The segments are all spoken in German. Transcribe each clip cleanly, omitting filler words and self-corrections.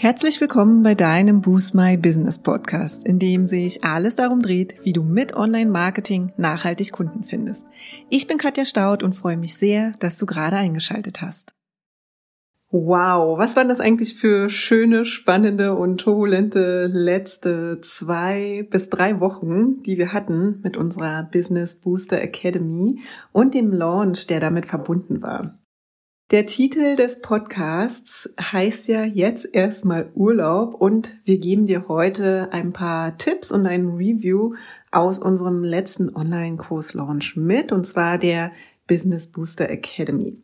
Herzlich willkommen bei deinem Boost My Business Podcast, in dem sich alles darum dreht, wie du mit Online-Marketing nachhaltig Kunden findest. Ich bin Katja Staud und freue mich sehr, dass du gerade eingeschaltet hast. Wow, was waren das eigentlich für schöne, spannende und turbulente letzte 2 bis 3 Wochen, die wir hatten mit unserer Business Booster Academy und dem Launch, der damit verbunden war. Der Titel des Podcasts heißt ja jetzt erstmal Urlaub und wir geben dir heute ein paar Tipps und ein Review aus unserem letzten Online-Kurs-Launch mit, und zwar der Business Booster Academy.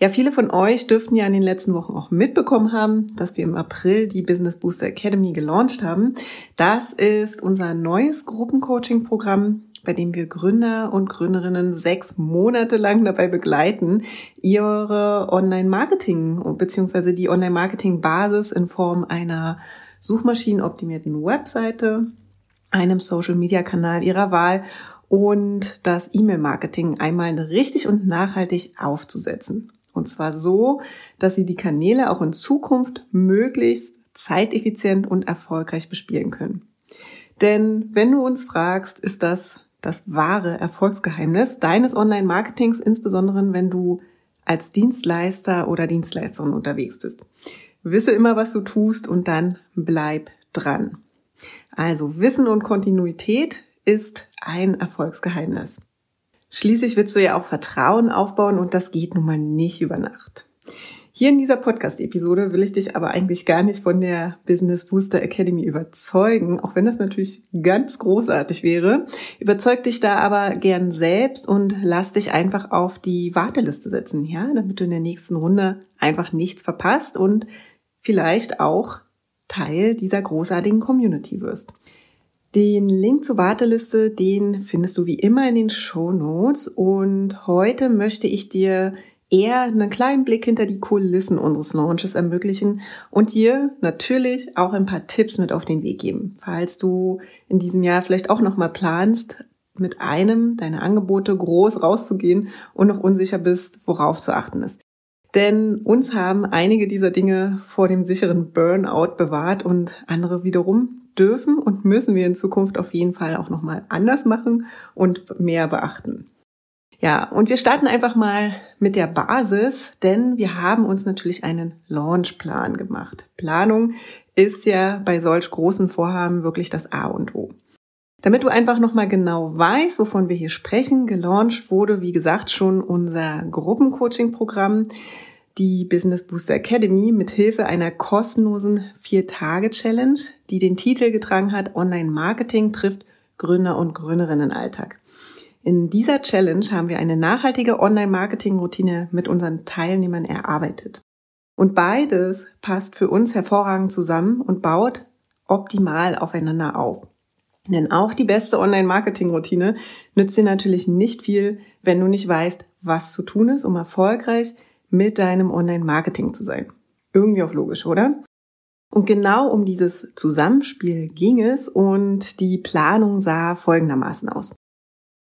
Ja, viele von euch dürften ja in den letzten Wochen auch mitbekommen haben, dass wir im April die Business Booster Academy gelauncht haben. Das ist unser neues Gruppencoaching-Programm, bei dem wir Gründer und Gründerinnen 6 Monate lang dabei begleiten, ihre Online-Marketing bzw. die Online-Marketing-Basis in Form einer suchmaschinenoptimierten Webseite, einem Social-Media-Kanal ihrer Wahl und das E-Mail-Marketing einmal richtig und nachhaltig aufzusetzen. Und zwar so, dass sie die Kanäle auch in Zukunft möglichst zeiteffizient und erfolgreich bespielen können. Denn wenn du uns fragst, ist das wahre Erfolgsgeheimnis deines Online-Marketings, insbesondere wenn du als Dienstleister oder Dienstleisterin unterwegs bist. Wisse immer, was du tust, und dann bleib dran. Also Wissen und Kontinuität ist ein Erfolgsgeheimnis. Schließlich willst du ja auch Vertrauen aufbauen, und das geht nun mal nicht über Nacht. Hier in dieser Podcast-Episode will ich dich aber eigentlich gar nicht von der Business Booster Academy überzeugen, auch wenn das natürlich ganz großartig wäre. Überzeug dich da aber gern selbst und lass dich einfach auf die Warteliste setzen, ja, damit du in der nächsten Runde einfach nichts verpasst und vielleicht auch Teil dieser großartigen Community wirst. Den Link zur Warteliste, den findest du wie immer in den Shownotes, und heute möchte ich dir eher einen kleinen Blick hinter die Kulissen unseres Launches ermöglichen und dir natürlich auch ein paar Tipps mit auf den Weg geben, falls du in diesem Jahr vielleicht auch nochmal planst, mit einem deiner Angebote groß rauszugehen und noch unsicher bist, worauf zu achten ist. Denn uns haben einige dieser Dinge vor dem sicheren Burnout bewahrt, und andere wiederum dürfen und müssen wir in Zukunft auf jeden Fall auch nochmal anders machen und mehr beachten. Ja, und wir starten einfach mal mit der Basis, denn wir haben uns natürlich einen Launchplan gemacht. Planung ist ja bei solch großen Vorhaben wirklich das A und O. Damit du einfach nochmal genau weißt, wovon wir hier sprechen, gelauncht wurde, wie gesagt, schon unser Gruppencoaching-Programm, die Business Booster Academy, mit Hilfe einer kostenlosen 4-Tage-Challenge, die den Titel getragen hat: Online-Marketing trifft Gründer und Gründerinnen-Alltag. In dieser Challenge haben wir eine nachhaltige Online-Marketing-Routine mit unseren Teilnehmern erarbeitet. Und beides passt für uns hervorragend zusammen und baut optimal aufeinander auf. Denn auch die beste Online-Marketing-Routine nützt dir natürlich nicht viel, wenn du nicht weißt, was zu tun ist, um erfolgreich mit deinem Online-Marketing zu sein. Irgendwie auch logisch, oder? Und genau um dieses Zusammenspiel ging es, und die Planung sah folgendermaßen aus.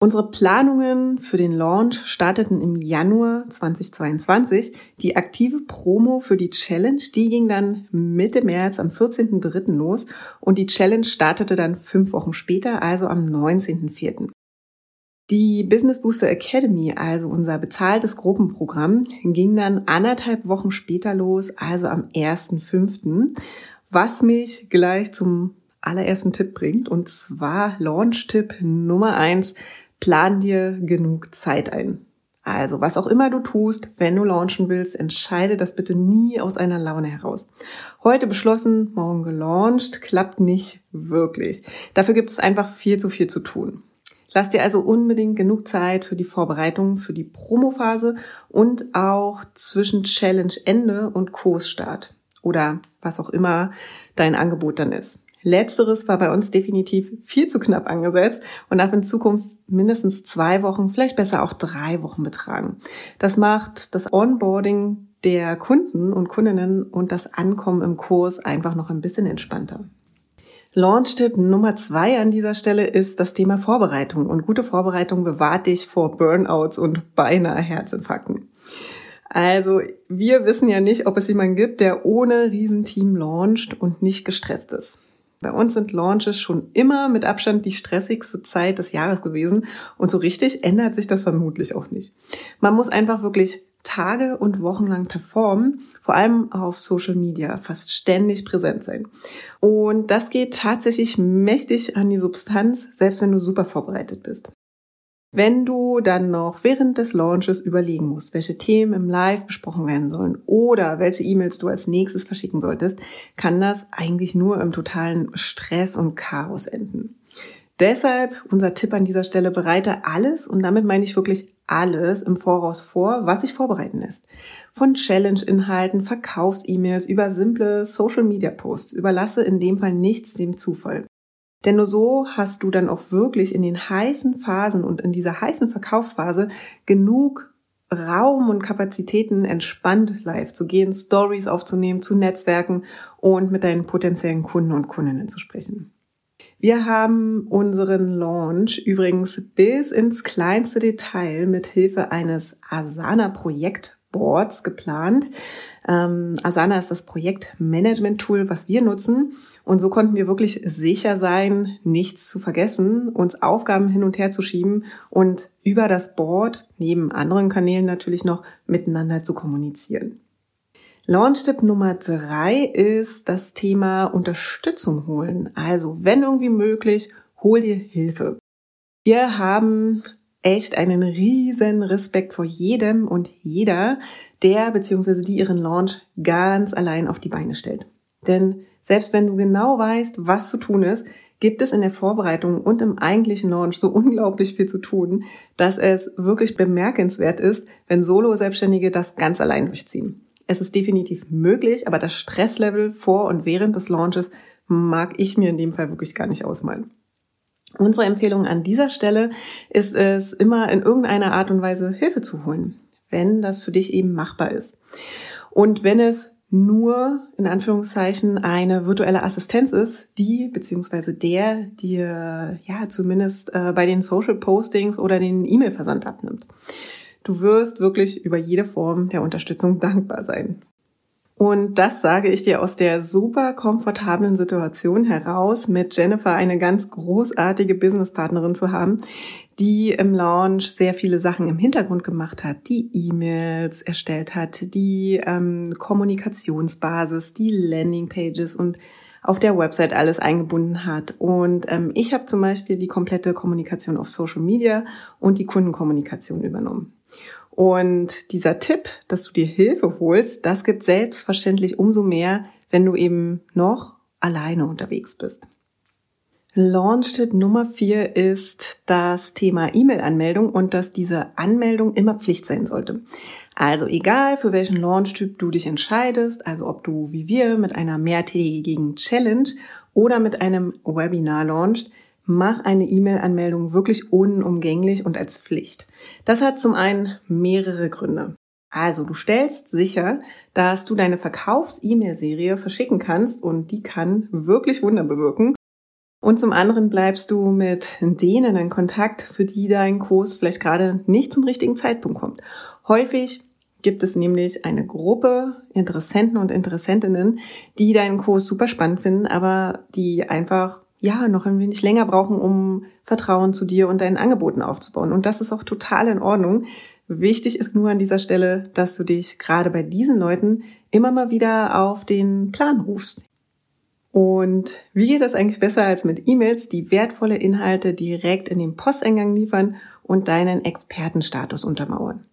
Unsere Planungen für den Launch starteten im Januar 2022. Die aktive Promo für die Challenge, die ging dann Mitte März am 14.03. los, und die Challenge startete dann 5 Wochen später, also am 19.04. Die Business Booster Academy, also unser bezahltes Gruppenprogramm, ging dann 1,5 Wochen später los, also am 1.05., was mich gleich zum allerersten Tipp bringt, und zwar Launch-Tipp Nummer 1: Plan dir genug Zeit ein. Also was auch immer du tust, wenn du launchen willst, entscheide das bitte nie aus einer Laune heraus. Heute beschlossen, morgen gelauncht, klappt nicht wirklich. Dafür gibt es einfach viel zu viel zu tun. Lass dir also unbedingt genug Zeit für die Vorbereitung, für die Promophase und auch zwischen Challenge-Ende und Kursstart oder was auch immer dein Angebot dann ist. Letzteres war bei uns definitiv viel zu knapp angesetzt und darf in Zukunft mindestens 2 Wochen, vielleicht besser auch 3 Wochen betragen. Das macht das Onboarding der Kunden und Kundinnen und das Ankommen im Kurs einfach noch ein bisschen entspannter. Launch-Tipp Nummer 2 an dieser Stelle ist das Thema Vorbereitung. Und gute Vorbereitung bewahrt dich vor Burnouts und beinahe Herzinfarkten. Also wir wissen ja nicht, ob es jemanden gibt, der ohne Riesenteam launcht und nicht gestresst ist. Bei uns sind Launches schon immer mit Abstand die stressigste Zeit des Jahres gewesen und so richtig ändert sich das vermutlich auch nicht. Man muss einfach wirklich Tage und Wochen lang performen, vor allem auf Social Media, fast ständig präsent sein. Und das geht tatsächlich mächtig an die Substanz, selbst wenn du super vorbereitet bist. Wenn du dann noch während des Launches überlegen musst, welche Themen im Live besprochen werden sollen oder welche E-Mails du als nächstes verschicken solltest, kann das eigentlich nur im totalen Stress und Chaos enden. Deshalb unser Tipp an dieser Stelle, bereite alles, und damit meine ich wirklich alles, im Voraus vor, was sich vorbereiten lässt. Von Challenge-Inhalten, Verkaufs-E-Mails über simple Social-Media-Posts. Überlasse in dem Fall nichts dem Zufall. Denn nur so hast du dann auch wirklich in den heißen Phasen und in dieser heißen Verkaufsphase genug Raum und Kapazitäten, entspannt live zu gehen, Stories aufzunehmen, zu netzwerken und mit deinen potenziellen Kunden und Kundinnen zu sprechen. Wir haben unseren Launch übrigens bis ins kleinste Detail mit Hilfe eines Asana-Projektboards geplant. Asana ist das Projektmanagement-Tool, was wir nutzen, und so konnten wir wirklich sicher sein, nichts zu vergessen, uns Aufgaben hin und her zu schieben und über das Board, neben anderen Kanälen natürlich noch, miteinander zu kommunizieren. Launch-Tipp Nummer 3 ist das Thema Unterstützung holen. Also wenn irgendwie möglich, hol dir Hilfe. Wir haben echt einen riesen Respekt vor jedem und jeder, der bzw. die ihren Launch ganz allein auf die Beine stellt. Denn selbst wenn du genau weißt, was zu tun ist, gibt es in der Vorbereitung und im eigentlichen Launch so unglaublich viel zu tun, dass es wirklich bemerkenswert ist, wenn Solo-Selbstständige das ganz allein durchziehen. Es ist definitiv möglich, aber das Stresslevel vor und während des Launches mag ich mir in dem Fall wirklich gar nicht ausmalen. Unsere Empfehlung an dieser Stelle ist es, immer in irgendeiner Art und Weise Hilfe zu holen, wenn das für dich eben machbar ist. Und wenn es nur, in Anführungszeichen, eine virtuelle Assistenz ist, die bzw. der dir ja zumindest bei den Social Postings oder den E-Mail-Versand abnimmt. Du wirst wirklich über jede Form der Unterstützung dankbar sein. Und das sage ich dir aus der super komfortablen Situation heraus, mit Jennifer eine ganz großartige Businesspartnerin zu haben, die im Launch sehr viele Sachen im Hintergrund gemacht hat, die E-Mails erstellt hat, die Kommunikationsbasis, die Landingpages und auf der Website alles eingebunden hat. Und ich habe zum Beispiel die komplette Kommunikation auf Social Media und die Kundenkommunikation übernommen. Und dieser Tipp, dass du dir Hilfe holst, das gibt selbstverständlich umso mehr, wenn du eben noch alleine unterwegs bist. Launch-Tipp Nummer 4 ist das Thema E-Mail-Anmeldung und dass diese Anmeldung immer Pflicht sein sollte. Also egal, für welchen Launch-Typ du dich entscheidest, also ob du wie wir mit einer mehrtägigen Challenge oder mit einem Webinar launchst, mach eine E-Mail-Anmeldung wirklich unumgänglich und als Pflicht. Das hat zum einen mehrere Gründe. Also du stellst sicher, dass du deine Verkaufs-E-Mail-Serie verschicken kannst, und die kann wirklich Wunder bewirken. Und zum anderen bleibst du mit denen in Kontakt, für die dein Kurs vielleicht gerade nicht zum richtigen Zeitpunkt kommt. Häufig gibt es nämlich eine Gruppe Interessenten und Interessentinnen, die deinen Kurs super spannend finden, aber die einfach noch ein wenig länger brauchen, um Vertrauen zu dir und deinen Angeboten aufzubauen. Und das ist auch total in Ordnung. Wichtig ist nur an dieser Stelle, dass du dich gerade bei diesen Leuten immer mal wieder auf den Plan rufst. Und wie geht das eigentlich besser als mit E-Mails, die wertvolle Inhalte direkt in den Posteingang liefern und deinen Expertenstatus untermauern?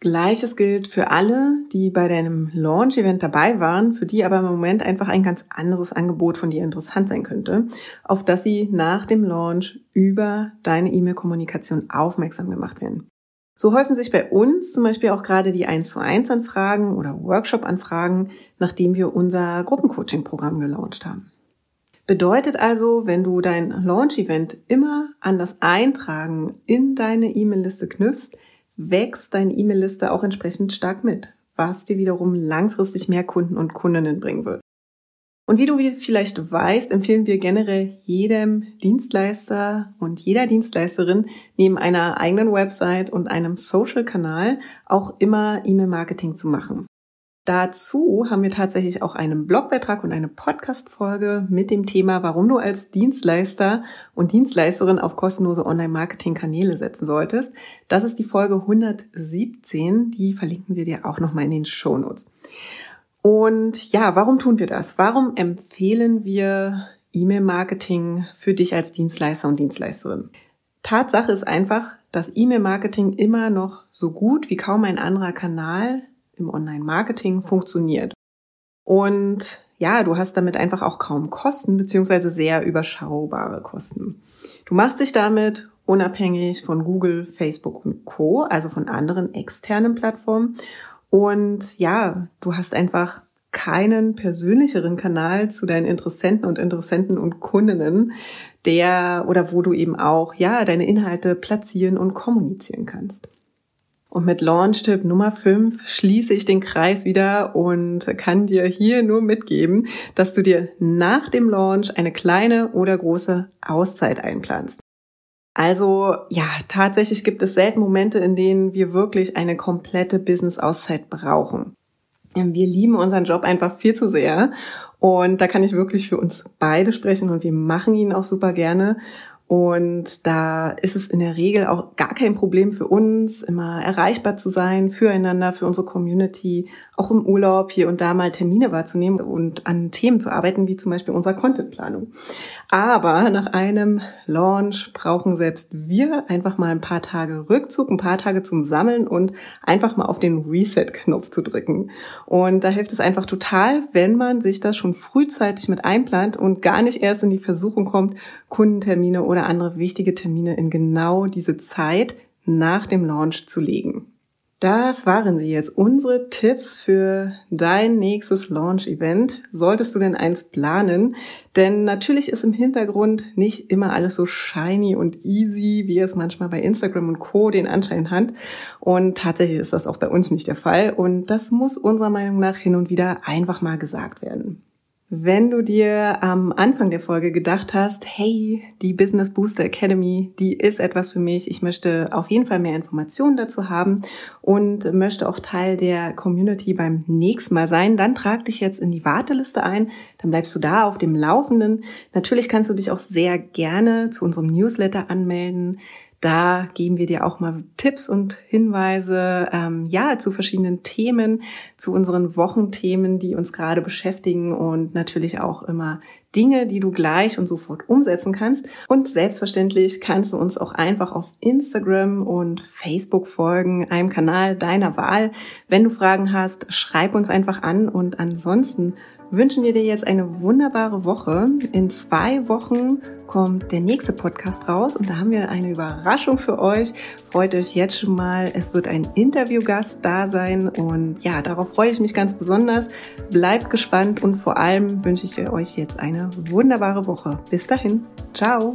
Gleiches gilt für alle, die bei deinem Launch-Event dabei waren, für die aber im Moment einfach ein ganz anderes Angebot von dir interessant sein könnte, auf das sie nach dem Launch über deine E-Mail-Kommunikation aufmerksam gemacht werden. So häufen sich bei uns zum Beispiel auch gerade die 1:1-Anfragen oder Workshop-Anfragen, nachdem wir unser Gruppencoaching-Programm gelauncht haben. Bedeutet also, wenn du dein Launch-Event immer an das Eintragen in deine E-Mail-Liste knüpfst, wächst deine E-Mail-Liste auch entsprechend stark mit, was dir wiederum langfristig mehr Kunden und Kundinnen bringen wird. Und wie du vielleicht weißt, empfehlen wir generell jedem Dienstleister und jeder Dienstleisterin, neben einer eigenen Website und einem Social-Kanal auch immer E-Mail-Marketing zu machen. Dazu haben wir tatsächlich auch einen Blogbeitrag und eine Podcast-Folge mit dem Thema, warum du als Dienstleister und Dienstleisterin auf kostenlose Online-Marketing-Kanäle setzen solltest. Das ist die Folge 117, die verlinken wir dir auch nochmal in den Shownotes. Und ja, warum tun wir das? Warum empfehlen wir E-Mail-Marketing für dich als Dienstleister und Dienstleisterin? Tatsache ist einfach, dass E-Mail-Marketing immer noch so gut wie kaum ein anderer Kanal im Online-Marketing funktioniert. Und ja, du hast damit einfach auch kaum Kosten, beziehungsweise sehr überschaubare Kosten. Du machst dich damit unabhängig von Google, Facebook und Co., also von anderen externen Plattformen. Und ja, du hast einfach keinen persönlicheren Kanal zu deinen Interessenten und Kundinnen, wo du eben auch ja deine Inhalte platzieren und kommunizieren kannst. Und mit Launch-Tipp Nummer 5 schließe ich den Kreis wieder und kann dir hier nur mitgeben, dass du dir nach dem Launch eine kleine oder große Auszeit einplanst. Also ja, tatsächlich gibt es selten Momente, in denen wir wirklich eine komplette Business-Auszeit brauchen. Wir lieben unseren Job einfach viel zu sehr und da kann ich wirklich für uns beide sprechen und wir machen ihn auch super gerne. Und da ist es in der Regel auch gar kein Problem für uns, immer erreichbar zu sein, füreinander, für unsere Community, auch im Urlaub hier und da mal Termine wahrzunehmen und an Themen zu arbeiten, wie zum Beispiel unserer Contentplanung. Aber nach einem Launch brauchen selbst wir einfach mal ein paar Tage Rückzug, ein paar Tage zum Sammeln und einfach mal auf den Reset-Knopf zu drücken. Und da hilft es einfach total, wenn man sich das schon frühzeitig mit einplant und gar nicht erst in die Versuchung kommt, Kundentermine oder andere wichtige Termine in genau diese Zeit nach dem Launch zu legen. Das waren sie jetzt, unsere Tipps für dein nächstes Launch-Event. Solltest du denn eins planen? Denn natürlich ist im Hintergrund nicht immer alles so shiny und easy, wie es manchmal bei Instagram und Co. den Anschein hat. Und tatsächlich ist das auch bei uns nicht der Fall. Und das muss unserer Meinung nach hin und wieder einfach mal gesagt werden. Wenn du dir am Anfang der Folge gedacht hast, hey, die Business Booster Academy, die ist etwas für mich, ich möchte auf jeden Fall mehr Informationen dazu haben und möchte auch Teil der Community beim nächsten Mal sein, dann trag dich jetzt in die Warteliste ein, dann bleibst du da auf dem Laufenden. Natürlich kannst du dich auch sehr gerne zu unserem Newsletter anmelden. Da geben wir dir auch mal Tipps und Hinweise zu verschiedenen Themen, zu unseren Wochenthemen, die uns gerade beschäftigen und natürlich auch immer Dinge, die du gleich und sofort umsetzen kannst. Und selbstverständlich kannst du uns auch einfach auf Instagram und Facebook folgen, einem Kanal deiner Wahl. Wenn du Fragen hast, schreib uns einfach an und ansonsten wünschen wir dir jetzt eine wunderbare Woche. In 2 Wochen kommt der nächste Podcast raus und da haben wir eine Überraschung für euch. Freut euch jetzt schon mal. Es wird ein Interviewgast da sein und ja, darauf freue ich mich ganz besonders. Bleibt gespannt und vor allem wünsche ich euch jetzt eine wunderbare Woche. Bis dahin. Ciao.